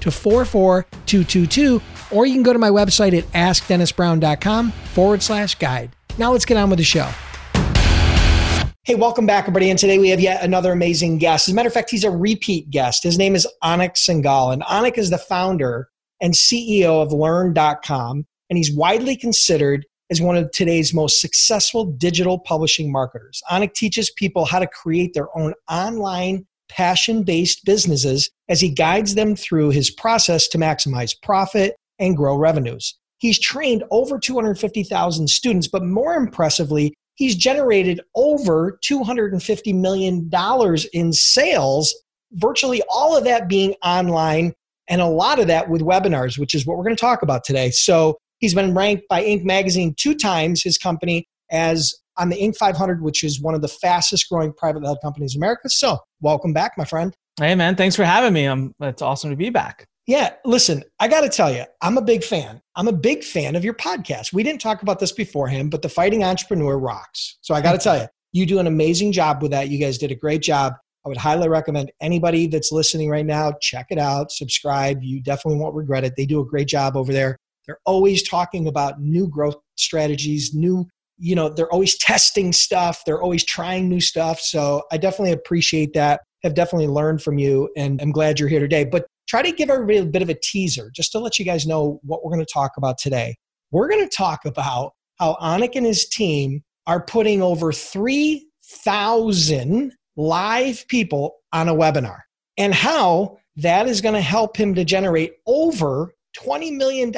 to 44222, or you can go to my website at askdennisbrown.com/guide. Now let's get on with the show. Hey, welcome back, everybody. And today we have yet another amazing guest. As a matter of fact, he's a repeat guest. His name is Anik Singal, and Anik is the founder and CEO of Lurn.com, and he's widely considered as one of today's most successful digital publishing marketers. Anik teaches people how to create their own online passion-based businesses as he guides them through his process to maximize profit and grow revenues. He's trained over 250,000 students, but more impressively, he's generated over $250 million in sales, virtually all of that being online, and a lot of that with webinars, which is what we're going to talk about today. So he's been ranked by Inc. Magazine 2 times, his company, as on the Inc. 500, which is one of the fastest growing privately held companies in America. So welcome back, my friend. Hey, man. Thanks for having me. It's awesome to be back. Yeah. Listen, I got to tell you, I'm a big fan. I'm a big fan of your podcast. We didn't talk about this beforehand, but The Fighting Entrepreneur rocks. So I got to tell you, you do an amazing job with that. You guys did a great job. I would highly recommend anybody that's listening right now, check it out, subscribe. You definitely won't regret it. They do a great job over there. They're always talking about new growth strategies, they're always testing stuff. They're always trying new stuff. So I definitely appreciate that. I've definitely learned from you, and I'm glad you're here today. But try to give everybody a bit of a teaser just to let you guys know what we're going to talk about today. We're going to talk about how Anik and his team are putting over 3,000 live people on a webinar and how that is going to help him to generate over $20 million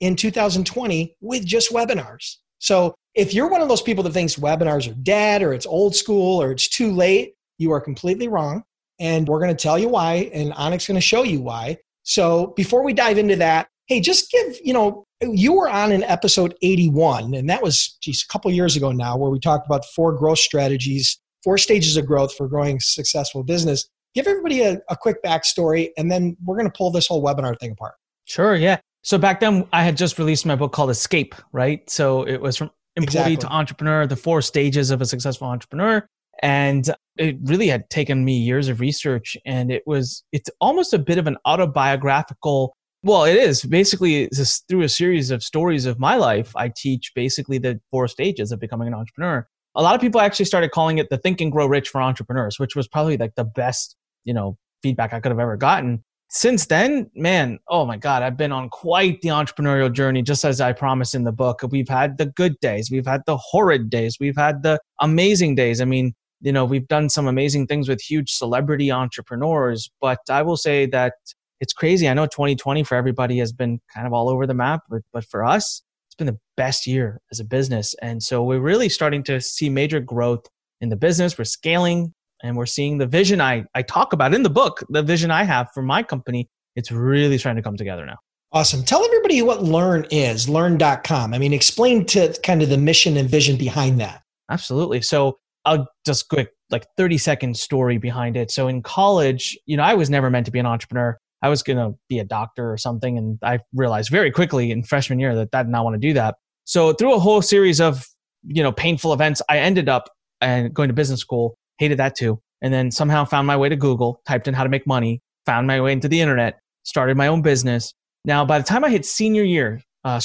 in 2020 with just webinars. So if you're one of those people that thinks webinars are dead or it's old school or it's too late, you are completely wrong. And we're going to tell you why, and Anik's going to show you why. So before we dive into that, hey, just give, you were on in episode 81, and that was a couple years ago now, where we talked about 4 growth strategies, 4 stages of growth for growing successful business. Give everybody a quick backstory, and then we're going to pull this whole webinar thing apart. Sure, yeah. So back then, I had just released my book called Escape, right? So it was from employee to entrepreneur, the 4 stages of a successful entrepreneur. And it really had taken me years of research. And it's almost a bit of an autobiographical, well, it is. Basically, just through a series of stories of my life, I teach basically the 4 stages of becoming an entrepreneur. A lot of people actually started calling it the Think and Grow Rich for Entrepreneurs, which was probably like the best, feedback I could have ever gotten. Since then, man, oh my God, I've been on quite the entrepreneurial journey, just as I promised in the book. We've had the good days. We've had the horrid days. We've had the amazing days. I mean, we've done some amazing things with huge celebrity entrepreneurs, but I will say that it's crazy. I know 2020 for everybody has been kind of all over the map, but for us, it's been the best year as a business. And so we're really starting to see major growth in the business. We're scaling. And we're seeing the vision I talk about in the book, the vision I have for my company. It's really trying to come together now. Awesome. Tell everybody what Lurn is, Lurn.com. I mean, explain to kind of the mission and vision behind that. Absolutely. So I'll just quick, 30-second story behind it. So in college, I was never meant to be an entrepreneur. I was going to be a doctor or something. And I realized very quickly in freshman year that I did not want to do that. So through a whole series of, painful events, I ended up going to business school. Hated that too. And then somehow found my way to Google, typed in how to make money, found my way into the internet, started my own business. Now, by the time I hit junior year, by the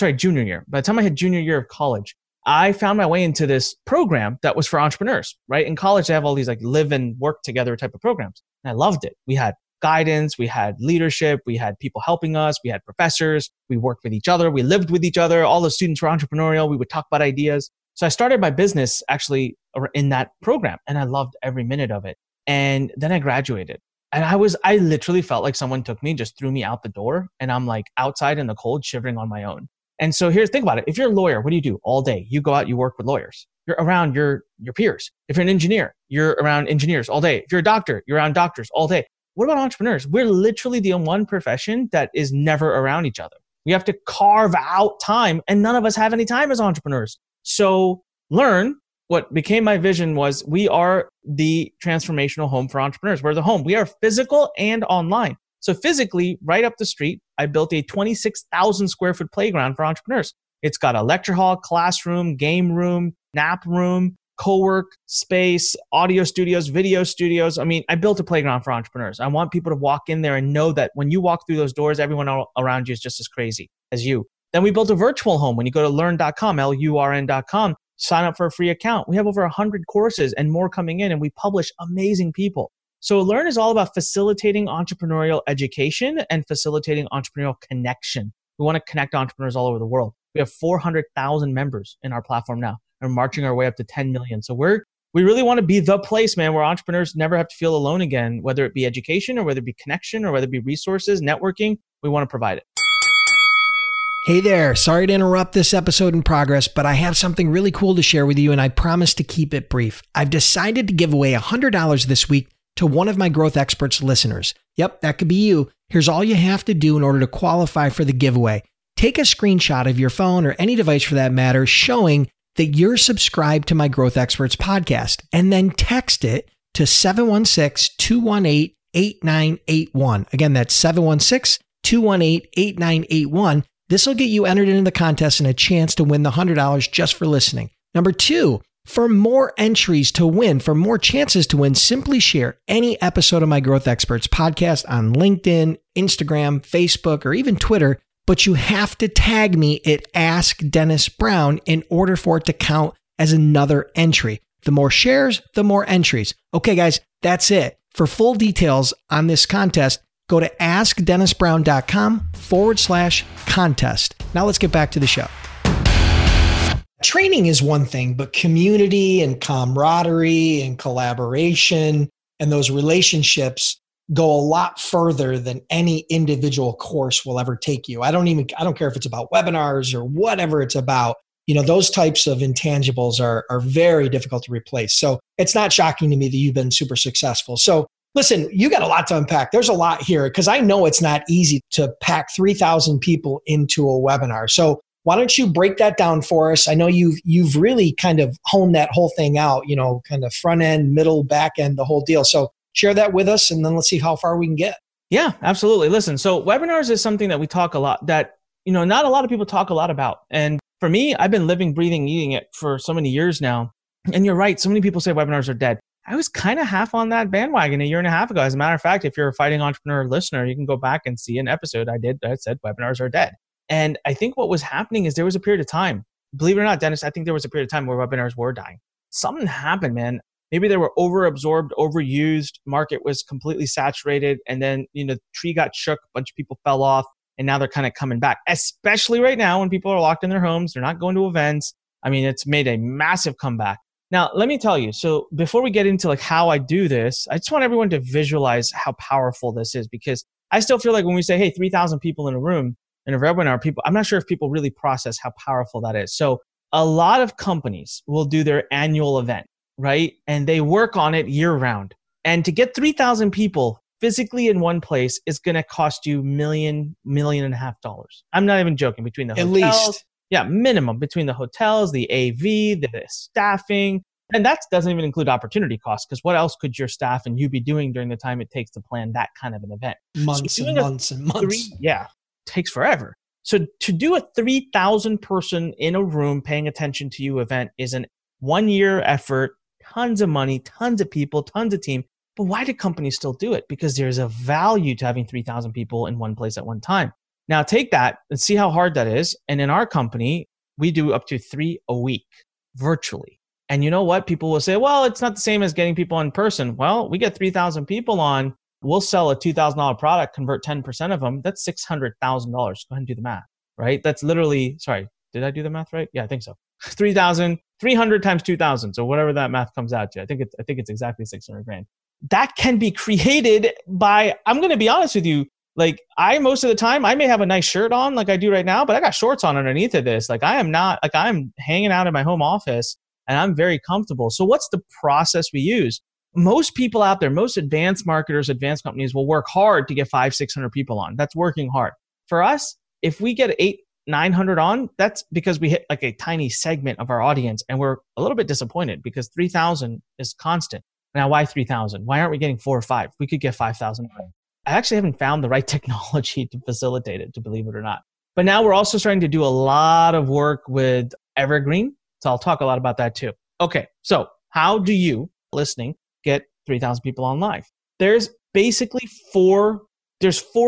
time I hit junior year of college, I found my way into this program that was for entrepreneurs, right? In college, they have all these live and work together type of programs. And I loved it. We had guidance, we had leadership, we had people helping us, we had professors, we worked with each other, we lived with each other, all the students were entrepreneurial, we would talk about ideas. So I started my business actually in that program and I loved every minute of it. And then I graduated and I literally felt like someone took me, just threw me out the door and I'm like outside in the cold shivering on my own. And so here's, think about it. If you're a lawyer, what do you do all day? You go out, you work with lawyers. You're around your peers. If you're an engineer, you're around engineers all day. If you're a doctor, you're around doctors all day. What about entrepreneurs? We're literally the one profession that is never around each other. We have to carve out time and none of us have any time as entrepreneurs. So Lurn, what became my vision was we are the transformational home for entrepreneurs. We're the home. We are physical and online. So physically, right up the street, I built a 26,000 square foot playground for entrepreneurs. It's got a lecture hall, classroom, game room, nap room, co-work space, audio studios, video studios. I mean, I built a playground for entrepreneurs. I want people to walk in there and know that when you walk through those doors, everyone around you is just as crazy as you. Then we built a virtual home. When you go to Lurn.com, L-U-R-N.com, sign up for a free account. We have over 100 courses and more coming in, and we publish amazing people. So Lurn is all about facilitating entrepreneurial education and facilitating entrepreneurial connection. We want to connect entrepreneurs all over the world. We have 400,000 members in our platform now. We're marching our way up to 10 million. So we really want to be the place, man, where entrepreneurs never have to feel alone again, whether it be education or whether it be connection or whether it be resources, networking. We want to provide it. Hey there, sorry to interrupt this episode in progress, but I have something really cool to share with you and I promise to keep it brief. I've decided to give away $100 this week to one of my Growth Experts listeners. Yep, that could be you. Here's all you have to do in order to qualify for the giveaway. Take a screenshot of your phone or any device for that matter showing that you're subscribed to my Growth Experts podcast and then text it to 716-218-8981. Again, that's 716-218-8981. This will get you entered into the contest and a chance to win the $100 just for listening. Number two, for more entries to win, for more chances to win, simply share any episode of my Growth Experts podcast on LinkedIn, Instagram, Facebook, or even Twitter, but you have to tag me at Ask Dennis Brown in order for it to count as another entry. The more shares, the more entries. Okay, guys, that's it. For full details on this contest, go to askdennisbrown.com/contest. Now let's get back to the show. Training is one thing, but community and camaraderie and collaboration and those relationships go a lot further than any individual course will ever take you. I don't care if it's about webinars or whatever it's about. You know, those types of intangibles are very difficult to replace. So it's not shocking to me that you've been super successful. So listen, you got a lot to unpack. There's a lot here because I know it's not easy to pack 3,000 people into a webinar. So why don't you break that down for us? I know you've really kind of honed that whole thing out, you know, kind of front end, middle, back end, the whole deal. So share that with us and then let's see how far we can get. Yeah, absolutely. Listen, so webinars is something that we talk a lot that, you know, not a lot of people talk a lot about. And for me, I've been living, breathing, eating it for so many years now. And you're right. So many people say webinars are dead. I was kind of half on that bandwagon a year and a half ago. As a matter of fact, if you're a Fighting Entrepreneur listener, you can go back and see an episode I did that said webinars are dead. And I think what was happening is there was a period of time, believe it or not, Dennis, I think there was a period of time where webinars were dying. Something happened, man. Maybe they were overabsorbed, overused, market was completely saturated. And then, you know, the tree got shook, a bunch of people fell off and now they're kind of coming back, especially right now when people are locked in their homes, they're not going to events. I mean, it's made a massive comeback. Now, let me tell you, so before we get into like how I do this, I just want everyone to visualize how powerful this is because I still feel like when we say, hey, 3,000 people in a room in a webinar, people, I'm not sure if people really process how powerful that is. So a lot of companies will do their annual event, right? And they work on it year round. And to get 3,000 people physically in one place is going to cost you $1.5 million. I'm not even joking, between the hotels. At least. Yeah, minimum between the hotels, the AV, the staffing. And that doesn't even include opportunity costs because what else could your staff and you be doing during the time it takes to plan that kind of an event? Months and months and months. Yeah, takes forever. So to do a 3,000 person in a room paying attention to you event is a 1 year effort, tons of money, tons of people, tons of team. But why do companies still do it? Because there's a value to having 3,000 people in one place at one time. Now take that and see how hard that is. And in our company, we do up to 3 a week virtually. And you know what? People will say, well, it's not the same as getting people in person. Well, we get 3,000 people on We'll sell a $2,000 product, convert 10% of them. That's $600,000. Go ahead and do the math, right? That's literally, sorry, did I do the math right? Yeah, I think so. 3,000, 300 times 2,000. So whatever that math comes out to, I think it's exactly 600 grand. That can be created by, I'm going to be honest with you, like most of the time, I may have a nice shirt on like I do right now, but I got shorts on underneath of this. Like I'm hanging out in my home office and I'm very comfortable. So what's the process we use? Most people out there, most advanced marketers, advanced companies will work hard to get 500-600 people on. That's working hard. For us, if we get 800-900 on, that's because we hit like a tiny segment of our audience and we're a little bit disappointed because 3,000 is constant. Now, why 3,000? Why aren't we getting 4 or 5? We could get 5,000. I actually haven't found the right technology to facilitate it, to believe it or not. But now we're also starting to do a lot of work with Evergreen. So I'll talk a lot about that too. Okay, so how do you, listening, get 3,000 people on live? There's basically four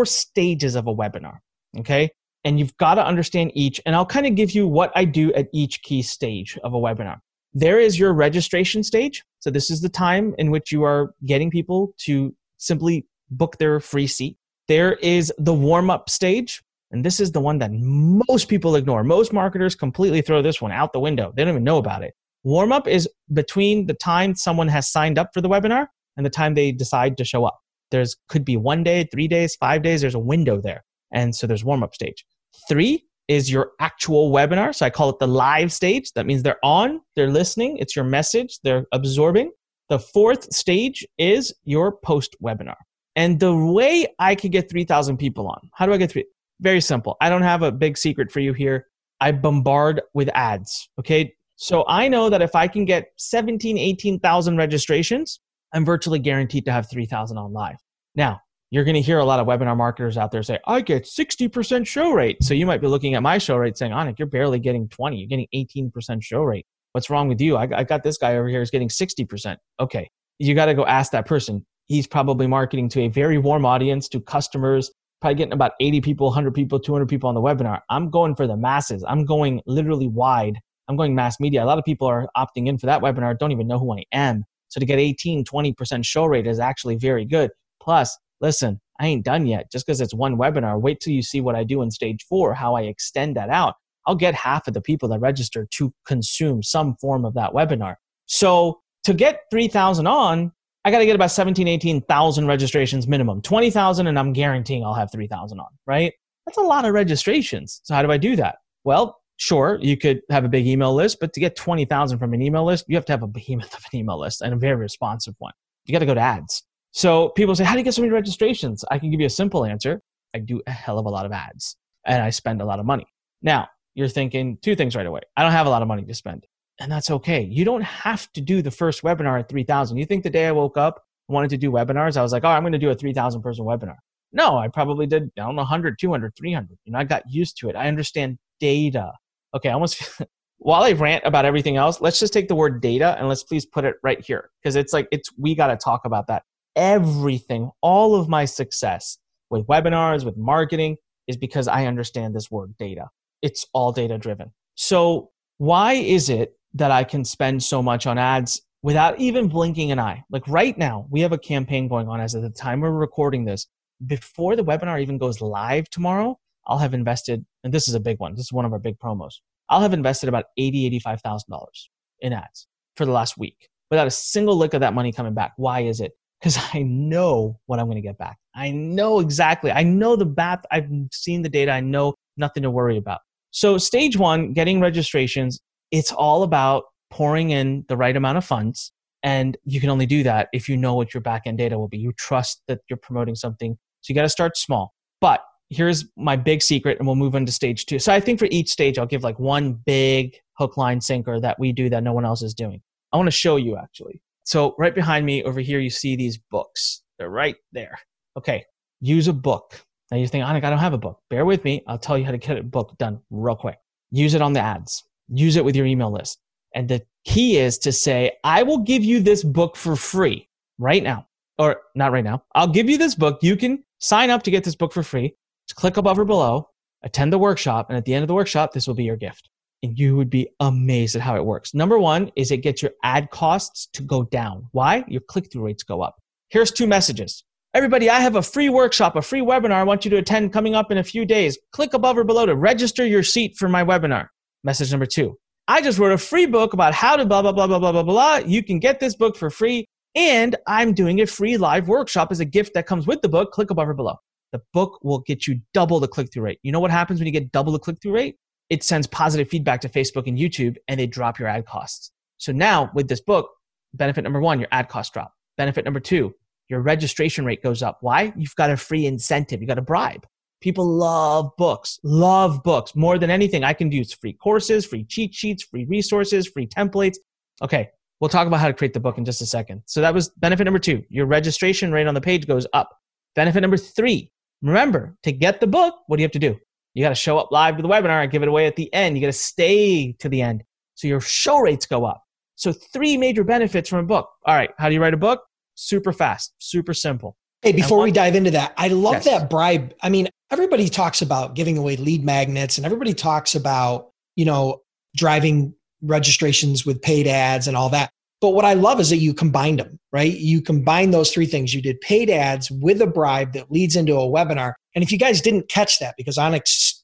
stages of a webinar, okay? And you've got to understand each. And I'll kind of give you what I do at each key stage of a webinar. There is your registration stage. So this is the time in which you are getting people to simply book their free seat. There is the warm-up stage. And this is the one that most people ignore. Most marketers completely throw this one out the window. They don't even know about it. Warm-up is between the time someone has signed up for the webinar and the time they decide to show up. There's could be 1 day, 3 days, 5 days. There's a window there. And so there's warm-up stage. 3 is your actual webinar. So I call it the live stage. That means they're on, they're listening. It's your message. They're absorbing. The 4th stage is your post-webinar. And the way I could get 3,000 people on, how do I get 3? Very simple. I don't have a big secret for you here. I bombard with ads, okay? So I know that if I can get 17,000, 18,000 registrations, I'm virtually guaranteed to have 3,000 on live. Now, you're going to hear a lot of webinar marketers out there say, I get 60% show rate. So you might be looking at my show rate saying, Anik, you're barely getting 20. You're getting 18% show rate. What's wrong with you? I got this guy over here who's getting 60%. Okay. You got to go ask that person. He's probably marketing to a very warm audience, to customers, probably getting about 80 people, 100 people, 200 people on the webinar. I'm going for the masses. I'm going literally wide. I'm going mass media. A lot of people are opting in for that webinar, don't even know who I am. So to get 18, 20% show rate is actually very good. Plus, listen, I ain't done yet. Just because it's one webinar, wait till you see what I do in stage 4, how I extend that out. I'll get half of the people that register to consume some form of that webinar. So to get 3,000 on, I got to get about 17,000, 18,000 registrations minimum, 20,000, and I'm guaranteeing I'll have 3,000 on, right? That's a lot of registrations. So how do I do that? Well, sure, you could have a big email list, but to get 20,000 from an email list, you have to have a behemoth of an email list and a very responsive one. You got to go to ads. So people say, how do you get so many registrations? I can give you a simple answer. I do a hell of a lot of ads and I spend a lot of money. Now, you're thinking two things right away. I don't have a lot of money to spend. And that's okay. You don't have to do the first webinar at 3,000. You think the day I woke up, wanted to do webinars, I was like, oh, I'm going to do a 3,000 person webinar. No, I probably did, I don't know, 100, 200, 300. You know, I got used to it. I understand data. Okay, while I rant about everything else, let's just take the word data and let's please put it right here. Because we got to talk about that. Everything, all of my success with webinars, with marketing is because I understand this word data. It's all data driven. So why is it that I can spend so much on ads without even blinking an eye? Like right now, we have a campaign going on as at the time we're recording this. Before the webinar even goes live tomorrow, I'll have invested, and this is a big one. This is one of our big promos. I'll have invested about $80,000, $85,000 in ads for the last week without a single lick of that money coming back. Why is it? Because I know what I'm going to get back. I know exactly. I know the math. I've seen the data. I know nothing to worry about. So stage 1, getting registrations, it's all about pouring in the right amount of funds. And you can only do that if you know what your back-end data will be. You trust that you're promoting something. So you got to start small. But here's my big secret, and we'll move into stage 2. So I think for each stage, I'll give like one big hook, line, sinker that we do that no one else is doing. I want to show you actually. So right behind me over here, you see these books. They're right there. Okay, use a book. Now you think, Anik, I don't have a book. Bear with me. I'll tell you how to get a book done real quick. Use it on the ads. Use it with your email list. And the key is to say, I will give you this book for free right now. Or not right now. I'll give you this book. You can sign up to get this book for free. Just click above or below. Attend the workshop. And at the end of the workshop, this will be your gift. And you would be amazed at how it works. Number 1 is it gets your ad costs to go down. Why? Your click-through rates go up. Here's 2 messages. everybody, I have a free workshop, a free webinar I want you to attend coming up in a few days. Click above or below to register your seat for my webinar. Message number two, I just wrote a free book about how to blah, blah, blah, blah, blah, blah, blah. You can get this book for free. And I'm doing a free live workshop as a gift that comes with the book. Click above or below. The book will get you double the click-through rate. You know what happens when you get double the click-through rate? It sends positive feedback to Facebook and YouTube, and they drop your ad costs. So now with this book, benefit number one, your ad costs drop. Benefit number two, your registration rate goes up. Why? You've got a free incentive. You got a bribe. People love books more than anything. I can use free courses, free cheat sheets, free resources, free templates. Okay, we'll talk about how to create the book in just a second. So that was benefit number two. Your registration rate on the page goes up. Benefit number three, remember, to get the book, what do you have to do? You got to show up live to the webinar. I give it away at the end. You got to stay to the end. So your show rates go up. So three major benefits from a book. All right, how do you write a book? Super fast, super simple. Hey, before we dive into that, I love that bribe. I mean, everybody talks about giving away lead magnets and everybody talks about, you know, driving registrations with paid ads and all that. But what I love is that you combined them, right? You combine those three things. You did paid ads with a bribe that leads into a webinar. And if you guys didn't catch that, because Anik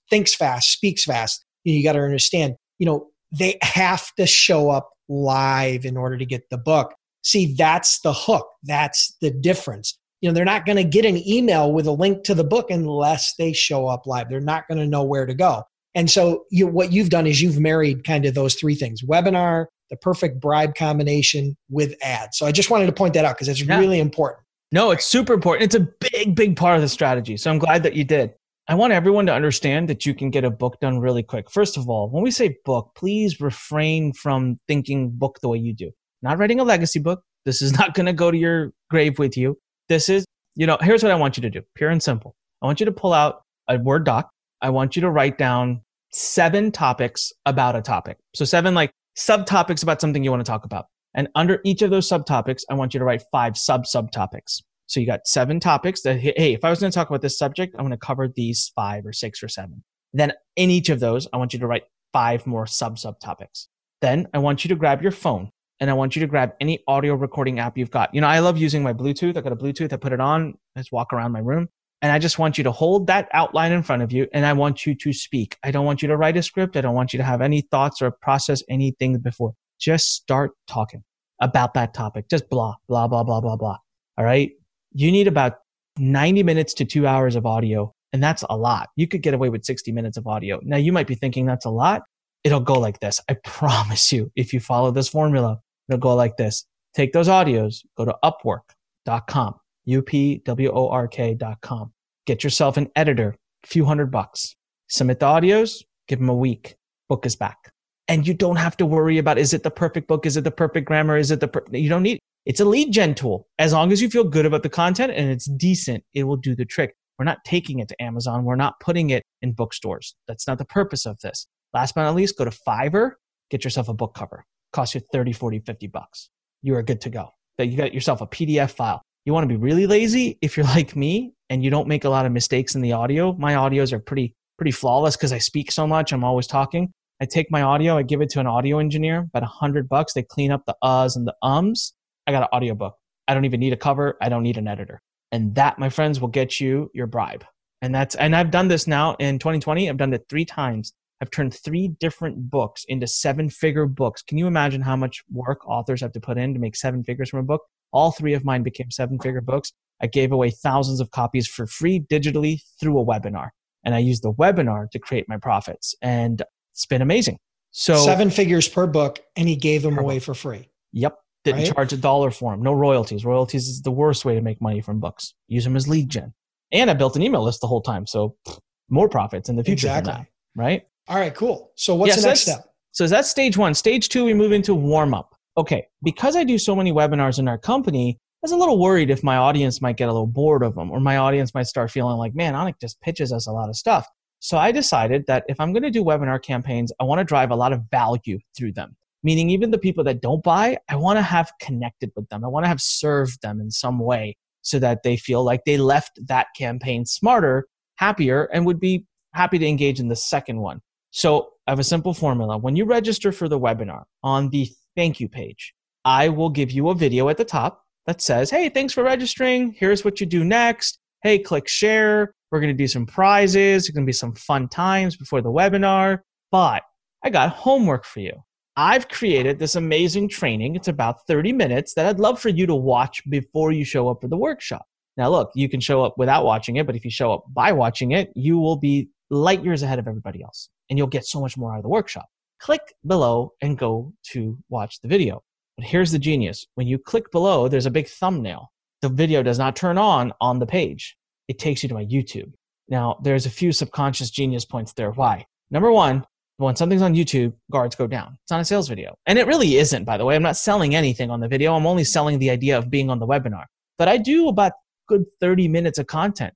thinks fast, speaks fast, you got to understand, you know, they have to show up live in order to get the book. See, that's the hook. That's the difference. You know, they're not going to get an email with a link to the book unless they show up live. They're not going to know where to go. And so what you've done is you've married kind of those three things, webinar, the perfect bribe combination with ads. So I just wanted to point that out because it's really important. No, it's super important. It's a big, big part of the strategy. So I'm glad that you did. I want everyone to understand that you can get a book done really quick. First of all, when we say book, please refrain from thinking book the way you do. Not writing a legacy book. This is not going to go to your grave with you. This is, you know, here's what I want you to do, pure and simple. I want you to pull out a Word doc. I want you to write down 7 topics about a topic. So 7 like subtopics about something you want to talk about. And under each of those subtopics, I want you to write 5 subtopics. So you got 7 topics that, hey, if I was going to talk about this subject, I'm going to cover these 5 or 6 or 7. Then in each of those, I want you to write 5 more subtopics. Then I want you to grab your phone and I want you to grab any audio recording app you've got. You know, I love using my Bluetooth. I got a Bluetooth. I put it on. I just walk around my room. And I just want you to hold that outline in front of you and I want you to speak. I don't want you to write a script. I don't want you to have any thoughts or process anything before. Just start talking about that topic. Just blah, blah, blah, blah, blah, blah. All right. You need about 90 minutes to 2 hours of audio. And that's a lot. You could get away with 60 minutes of audio. Now you might be thinking that's a lot. It'll go like this. I promise you, if you follow this formula, it'll go like this. Take those audios, go to Upwork.com. UPWORK.com. Get yourself an editor, a few $100. Submit the audios, give them a week. Book is back. And you don't have to worry about, is it the perfect book? Is it the perfect grammar? Is it the you don't need it. It's a lead gen tool. As long as you feel good about the content and it's decent, it will do the trick. We're not taking it to Amazon. We're not putting it in bookstores. That's not the purpose of this. Last but not least, go to Fiverr, get yourself a book cover. Costs you $30, $40, $50. You are good to go. But you got yourself a PDF file. You want to be really lazy if you're like me and you don't make a lot of mistakes in the audio. My audios are pretty flawless because I speak so much. I'm always talking. I take my audio, I give it to an audio engineer, about $100. They clean up the uhs and the ums. I got an audiobook. I don't even need a cover. I don't need an editor. And that, my friends, will get you your bribe. And I've done this now in 2020. I've done it 3 times. I've turned 3 different books into 7-figure books. Can you imagine how much work authors have to put in to make 7 figures from a book? All 3 of mine became 7-figure books. I gave away thousands of copies for free digitally through a webinar. And I used the webinar to create my profits. And it's been amazing. So 7 figures per book, and he gave them away for free. Yep. Didn't charge $1 for them. No royalties. Royalties is the worst way to make money from books. Use them as lead gen. And I built an email list the whole time. So more profits in the future from that. Right? All right, cool. So what's the next step? So that's stage 1. Stage 2, we move into warm up. Okay, because I do so many webinars in our company, I was a little worried if my audience might get a little bored of them or my audience might start feeling like, man, Anik just pitches us a lot of stuff. So I decided that if I'm going to do webinar campaigns, I want to drive a lot of value through them. Meaning even the people that don't buy, I want to have connected with them. I want to have served them in some way so that they feel like they left that campaign smarter, happier, and would be happy to engage in the second one. So I have a simple formula. When you register for the webinar on the thank you page, I will give you a video at the top that says, hey, thanks for registering. Here's what you do next. Hey, click share. We're going to do some prizes. It's going to be some fun times before the webinar. But I got homework for you. I've created this amazing training. It's about 30 minutes that I'd love for you to watch before you show up for the workshop. Now, look, you can show up without watching it, but if you show up by watching it, you will be light years ahead of everybody else, and you'll get so much more out of the workshop. Click below and go to watch the video. But here's the genius. When you click below, there's a big thumbnail. The video does not turn on the page. It takes you to my YouTube. Now, there's a few subconscious genius points there. Why? Number one, when something's on YouTube, guards go down. It's not a sales video. And it really isn't, by the way. I'm not selling anything on the video. I'm only selling the idea of being on the webinar. But I do about a good 30 minutes of content.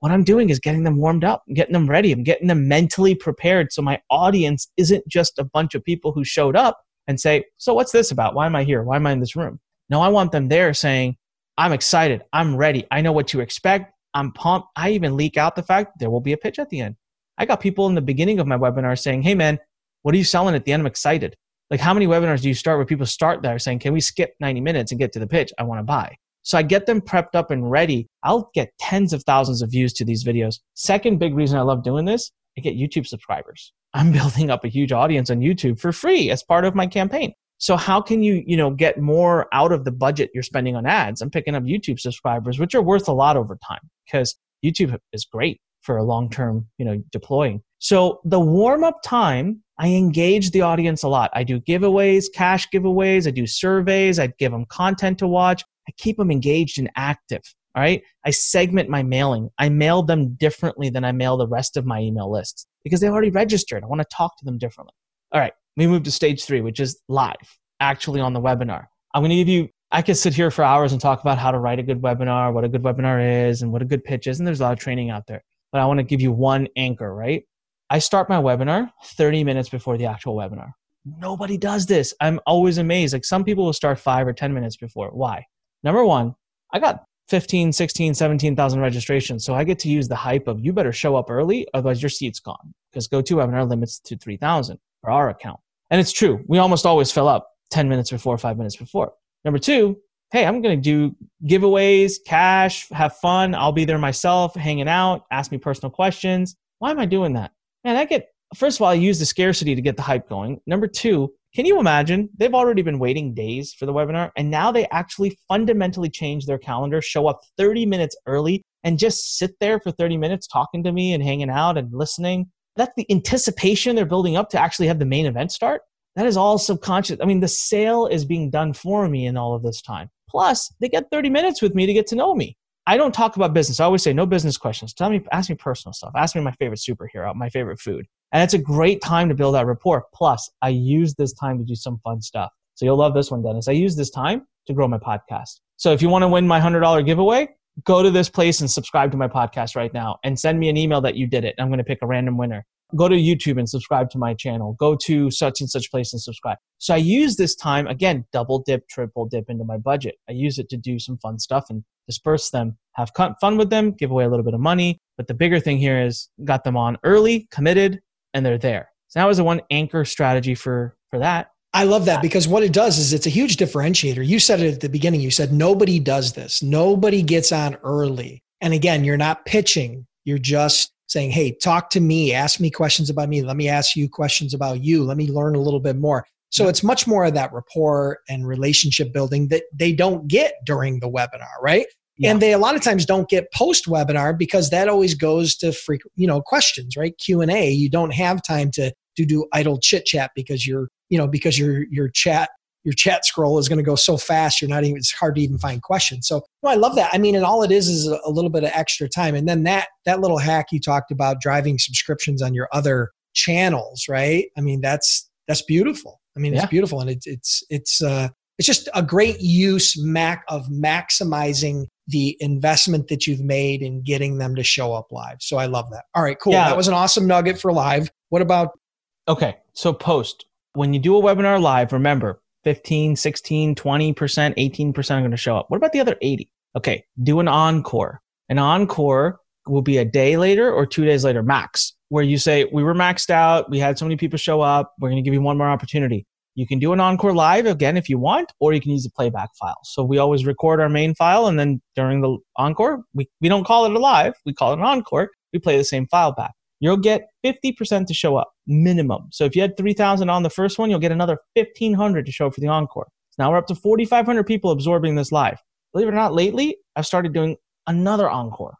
What I'm doing is getting them warmed up, I'm getting them ready, I'm getting them mentally prepared so my audience isn't just a bunch of people who showed up and say, so what's this about? Why am I here? Why am I in this room? No, I want them there saying, I'm excited, I'm ready, I know what to expect, I'm pumped. I even leak out the fact there will be a pitch at the end. I got people in the beginning of my webinar saying, hey man, what are you selling at the end? I'm excited. Like how many webinars do you start where people start there saying, can we skip 90 minutes and get to the pitch? I want to buy. So I get them prepped up and ready. I'll get tens of thousands of views to these videos. Second big reason I love doing this, I get YouTube subscribers. I'm building up a huge audience on YouTube for free as part of my campaign. So how can you get more out of the budget you're spending on ads? I'm picking up YouTube subscribers, which are worth a lot over time because YouTube is great for a long-term, deploying. So the warm-up time, I engage the audience a lot. I do giveaways, cash giveaways. I do surveys. I give them content to watch. I keep them engaged and active, all right? I segment my mailing. I mail them differently than I mail the rest of my email lists because they've already registered. I want to talk to them differently. All right, we move to stage three, which is live, actually on the webinar. I'm going to give you, I could sit here for hours and talk about how to write a good webinar, what a good webinar is, and what a good pitch is, and there's a lot of training out there. But I want to give you one anchor, right? I start my webinar 30 minutes before the actual webinar. Nobody does this. I'm always amazed. Like some people will start 5 or 10 minutes before. Why? Number one, I got 15, 16, 17,000 registrations. So I get to use the hype of you better show up early, otherwise your seat's gone because GoToWebinar limits to 3,000 for our account. And it's true. We almost always fill up 10 minutes before, 5 minutes before. Number two, hey, I'm going to do giveaways, cash, have fun. I'll be there myself, hanging out, ask me personal questions. Why am I doing that? Man, first of all, I use the scarcity to get the hype going. Number two, can you imagine? They've already been waiting days for the webinar, and now they actually fundamentally change their calendar, show up 30 minutes early, and just sit there for 30 minutes talking to me and hanging out and listening. That's the anticipation they're building up to actually have the main event start. That is all subconscious. I mean, the sale is being done for me in all of this time. Plus, they get 30 minutes with me to get to know me. I don't talk about business. I always say no business questions. Ask me personal stuff. Ask me my favorite superhero, my favorite food. And it's a great time to build that rapport. Plus, I use this time to do some fun stuff. So you'll love this one, Dennis. I use this time to grow my podcast. So if you want to win my $100 giveaway, go to this place and subscribe to my podcast right now and send me an email that you did it. I'm going to pick a random winner. Go to YouTube and subscribe to my channel. Go to such and such place and subscribe. So I use this time, again, double dip, triple dip into my budget. I use it to do some fun stuff and disperse them, have fun with them, give away a little bit of money. But the bigger thing here is got them on early, committed, and they're there. So that was the one anchor strategy for that. I love that because what it does is it's a huge differentiator. You said it at the beginning. You said nobody does this. Nobody gets on early. And again, you're not pitching. You're just saying, hey, talk to me. Ask me questions about me. Let me ask you questions about you. Let me learn a little bit more. So it's much more of that rapport and relationship building that they don't get during the webinar, right? Yeah. And they a lot of times don't get post-webinar because that always goes to questions, right? Q&A. You don't have time to do idle chit-chat because your chat scroll is going to go so fast it's hard to even find questions. So I love that. I mean, and all it is a little bit of extra time. And then that little hack you talked about driving subscriptions on your other channels, right? I mean, that's beautiful. I mean, it's beautiful, and it's just a great use of maximizing the investment that you've made in getting them to show up live. So I love that. All right, cool. Yeah. That was an awesome nugget for live. What about? Okay, so post. When you do a webinar live, remember 15, 16, 20%, 18% are going to show up. What about the other 80? Okay, do an encore. An encore will be a day later or 2 days later max, where you say, we were maxed out. We had so many people show up. We're going to give you one more opportunity. You can do an encore live again if you want, or you can use a playback file. So we always record our main file, and then during the encore, we don't call it a live, we call it an encore. We play the same file back. You'll get 50% to show up, minimum. So if you had 3,000 on the first one, you'll get another 1,500 to show up for the encore. Now we're up to 4,500 people absorbing this live. Believe it or not, lately, I've started doing another encore.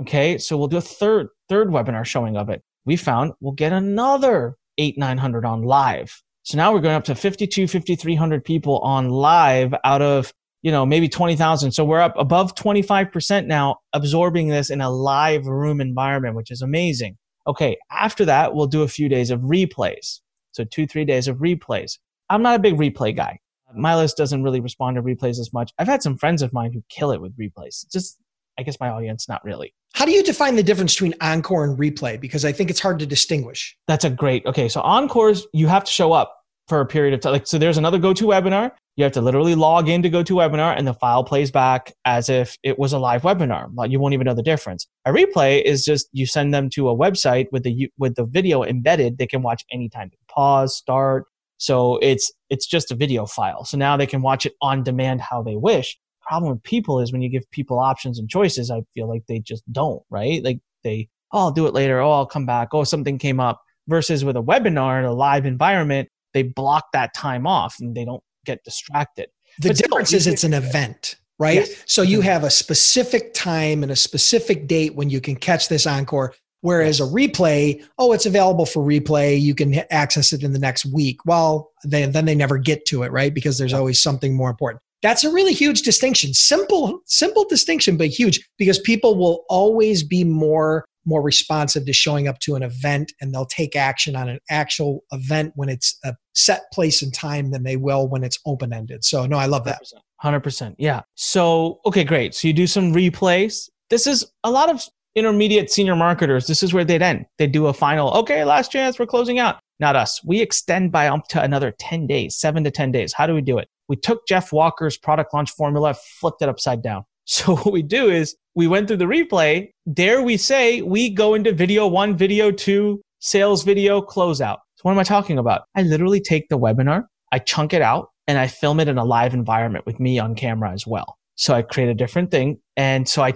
Okay, so we'll do a third webinar showing of it. We found we'll get another 800-900 on live. So now we're going up to 5,300 people on live out of, you know, maybe 20,000. So we're up above 25% now absorbing this in a live room environment, which is amazing. Okay, after that, we'll do a few days of replays. So 2-3 days of replays. I'm not a big replay guy. My list doesn't really respond to replays as much. I've had some friends of mine who kill it with replays. It's just, I guess my audience, not really. How do you define the difference between encore and replay? Because I think it's hard to distinguish. That's a great, okay, so encores, you have to show up for a period of time. Like, so there's another GoToWebinar. You have to literally log into GoToWebinar and the file plays back as if it was a live webinar. Like, you won't even know the difference. A replay is just you send them to a website with the video embedded. They can watch anytime. Pause, start. So it's just a video file. So now they can watch it on demand how they wish. Problem with people is when you give people options and choices, I feel like they just don't, right? Like they, oh, I'll do it later. Oh, I'll come back. Oh, something came up. Versus with a webinar in a live environment, they block that time off and they don't get distracted. The difference is it's an event, right? Yes. So you have a specific time and a specific date when you can catch this encore. Whereas a replay, oh, it's available for replay. You can access it in the next week. Well, then they never get to it, right? Because there's always something more important. That's a really huge distinction. Simple distinction, but huge, because people will always be more responsive to showing up to an event, and they'll take action on an actual event when it's a set place and time than they will when it's open-ended. So no, I love that. 100%. Yeah. So, okay, great. So you do some replays. This is a lot of intermediate senior marketers. This is where they'd end. They do a final, okay, last chance, we're closing out. Not us. We extend by up to another 10 days, 7 to 10 days. How do we do it? We took Jeff Walker's product launch formula, flipped it upside down. So what we do is we went through the replay. Dare we say we go into video 1, video 2, sales video, closeout. So what am I talking about? I literally take the webinar, I chunk it out, and I film it in a live environment with me on camera as well. So I create a different thing. And so I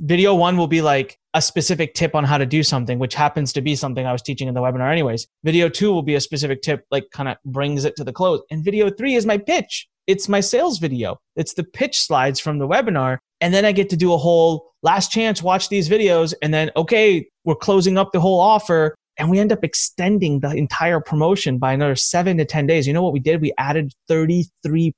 video 1 will be like a specific tip on how to do something, which happens to be something I was teaching in the webinar anyways. Video 2 will be a specific tip, like kind of brings it to the close. And video 3 is my pitch. It's my sales video. It's the pitch slides from the webinar. And then I get to do a whole last chance, watch these videos. And then, okay, we're closing up the whole offer. And we end up extending the entire promotion by another 7 to 10 days. You know what we did? We added 33%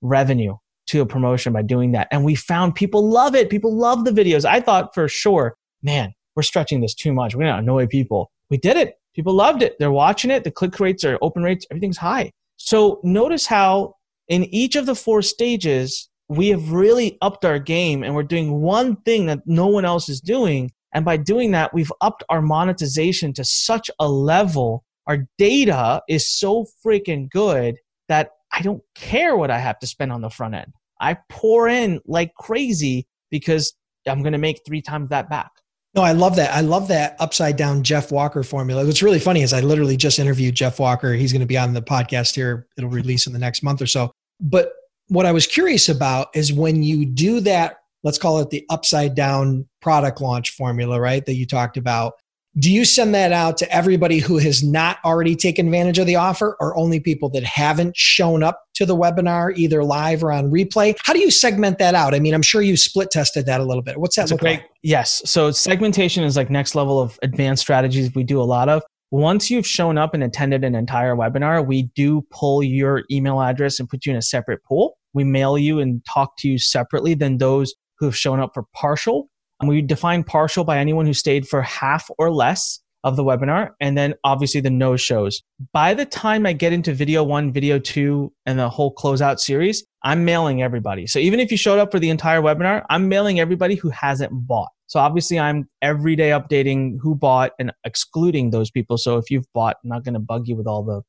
revenue to a promotion by doing that. And we found people love it. People love the videos. I thought for sure, man, we're stretching this too much. We're going to annoy people. We did it. People loved it. They're watching it. The click rates are open rates. Everything's high. So notice how in each of the 4 stages, we have really upped our game and we're doing one thing that no one else is doing. And by doing that, we've upped our monetization to such a level. Our data is so freaking good that I don't care what I have to spend on the front end. I pour in like crazy because I'm going to make 3 times that back. No, I love that. I love that upside down Jeff Walker formula. What's really funny is I literally just interviewed Jeff Walker. He's going to be on the podcast here. It'll release in the next month or so. But what I was curious about is when you do that, let's call it the upside down product launch formula, right? That you talked about. Do you send that out to everybody who has not already taken advantage of the offer, or only people that haven't shown up to the webinar, either live or on replay? How do you segment that out? I mean, I'm sure you split tested that a little bit. What's that look like? Yes. So segmentation is like next level of advanced strategies we do a lot of. Once you've shown up and attended an entire webinar, we do pull your email address and put you in a separate pool. We mail you and talk to you separately than those who have shown up for partial. And we define partial by anyone who stayed for half or less of the webinar, and then obviously the no-shows. By the time I get into video 1, video 2, and the whole closeout series, I'm mailing everybody. So even if you showed up for the entire webinar, I'm mailing everybody who hasn't bought. So obviously I'm every day updating who bought and excluding those people. So if you've bought, I'm not going to bug you with all the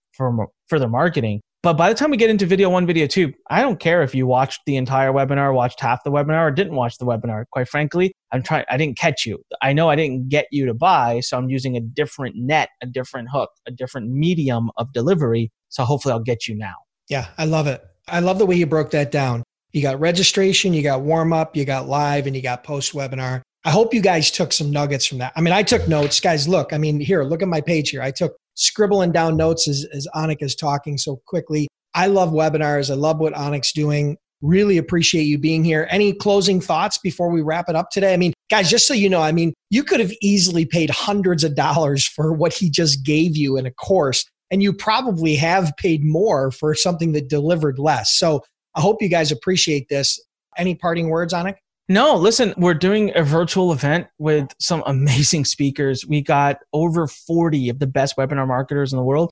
further marketing. But by the time we get into video one, video two, I don't care if you watched the entire webinar, watched half the webinar, or didn't watch the webinar. Quite frankly, I didn't catch you. I know I didn't get you to buy, so I'm using a different net, a different hook, a different medium of delivery. So hopefully I'll get you now. Yeah, I love it. I love the way you broke that down. You got registration, you got warm up, you got live, and you got post webinar. I hope you guys took some nuggets from that. I mean, I took notes, guys. Look, I mean, here, look at my page here. I took scribbling down notes as Anik is talking so quickly. I love webinars. I love what Anik's doing. Really appreciate you being here. Any closing thoughts before we wrap it up today? I mean, guys, just so you know, I mean, you could have easily paid hundreds of dollars for what he just gave you in a course, and you probably have paid more for something that delivered less. So I hope you guys appreciate this. Any parting words, Anik? No, listen, we're doing a virtual event with some amazing speakers. We got over 40 of the best webinar marketers in the world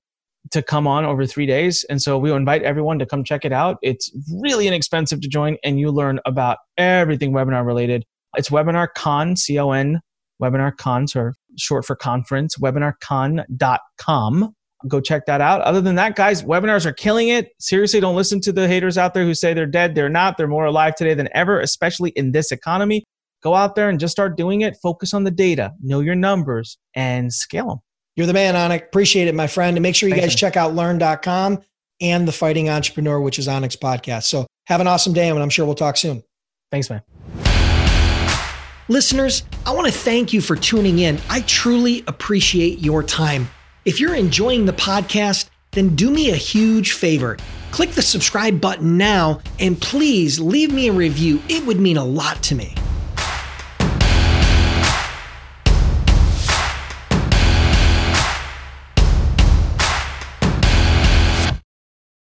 to come on over 3 days. And so we invite everyone to come check it out. It's really inexpensive to join, and you learn about everything webinar related. It's WebinarCon, C-O-N, WebinarCon, or short for conference, WebinarCon.com. Go check that out. Other than that, guys, webinars are killing it. Seriously, don't listen to the haters out there who say they're dead. They're not. They're more alive today than ever, especially in this economy. Go out there and just start doing it. Focus on the data, know your numbers, and scale them. You're the man, Anik. Appreciate it, my friend. And make sure you guys check out Learn.com and The Fighting Entrepreneur, which is Anik's podcast. So have an awesome day, and I'm sure we'll talk soon. Thanks, man. Listeners, I want to thank you for tuning in. I truly appreciate your time. If you're enjoying the podcast, then do me a huge favor. Click the subscribe button now, and please leave me a review. It would mean a lot to me.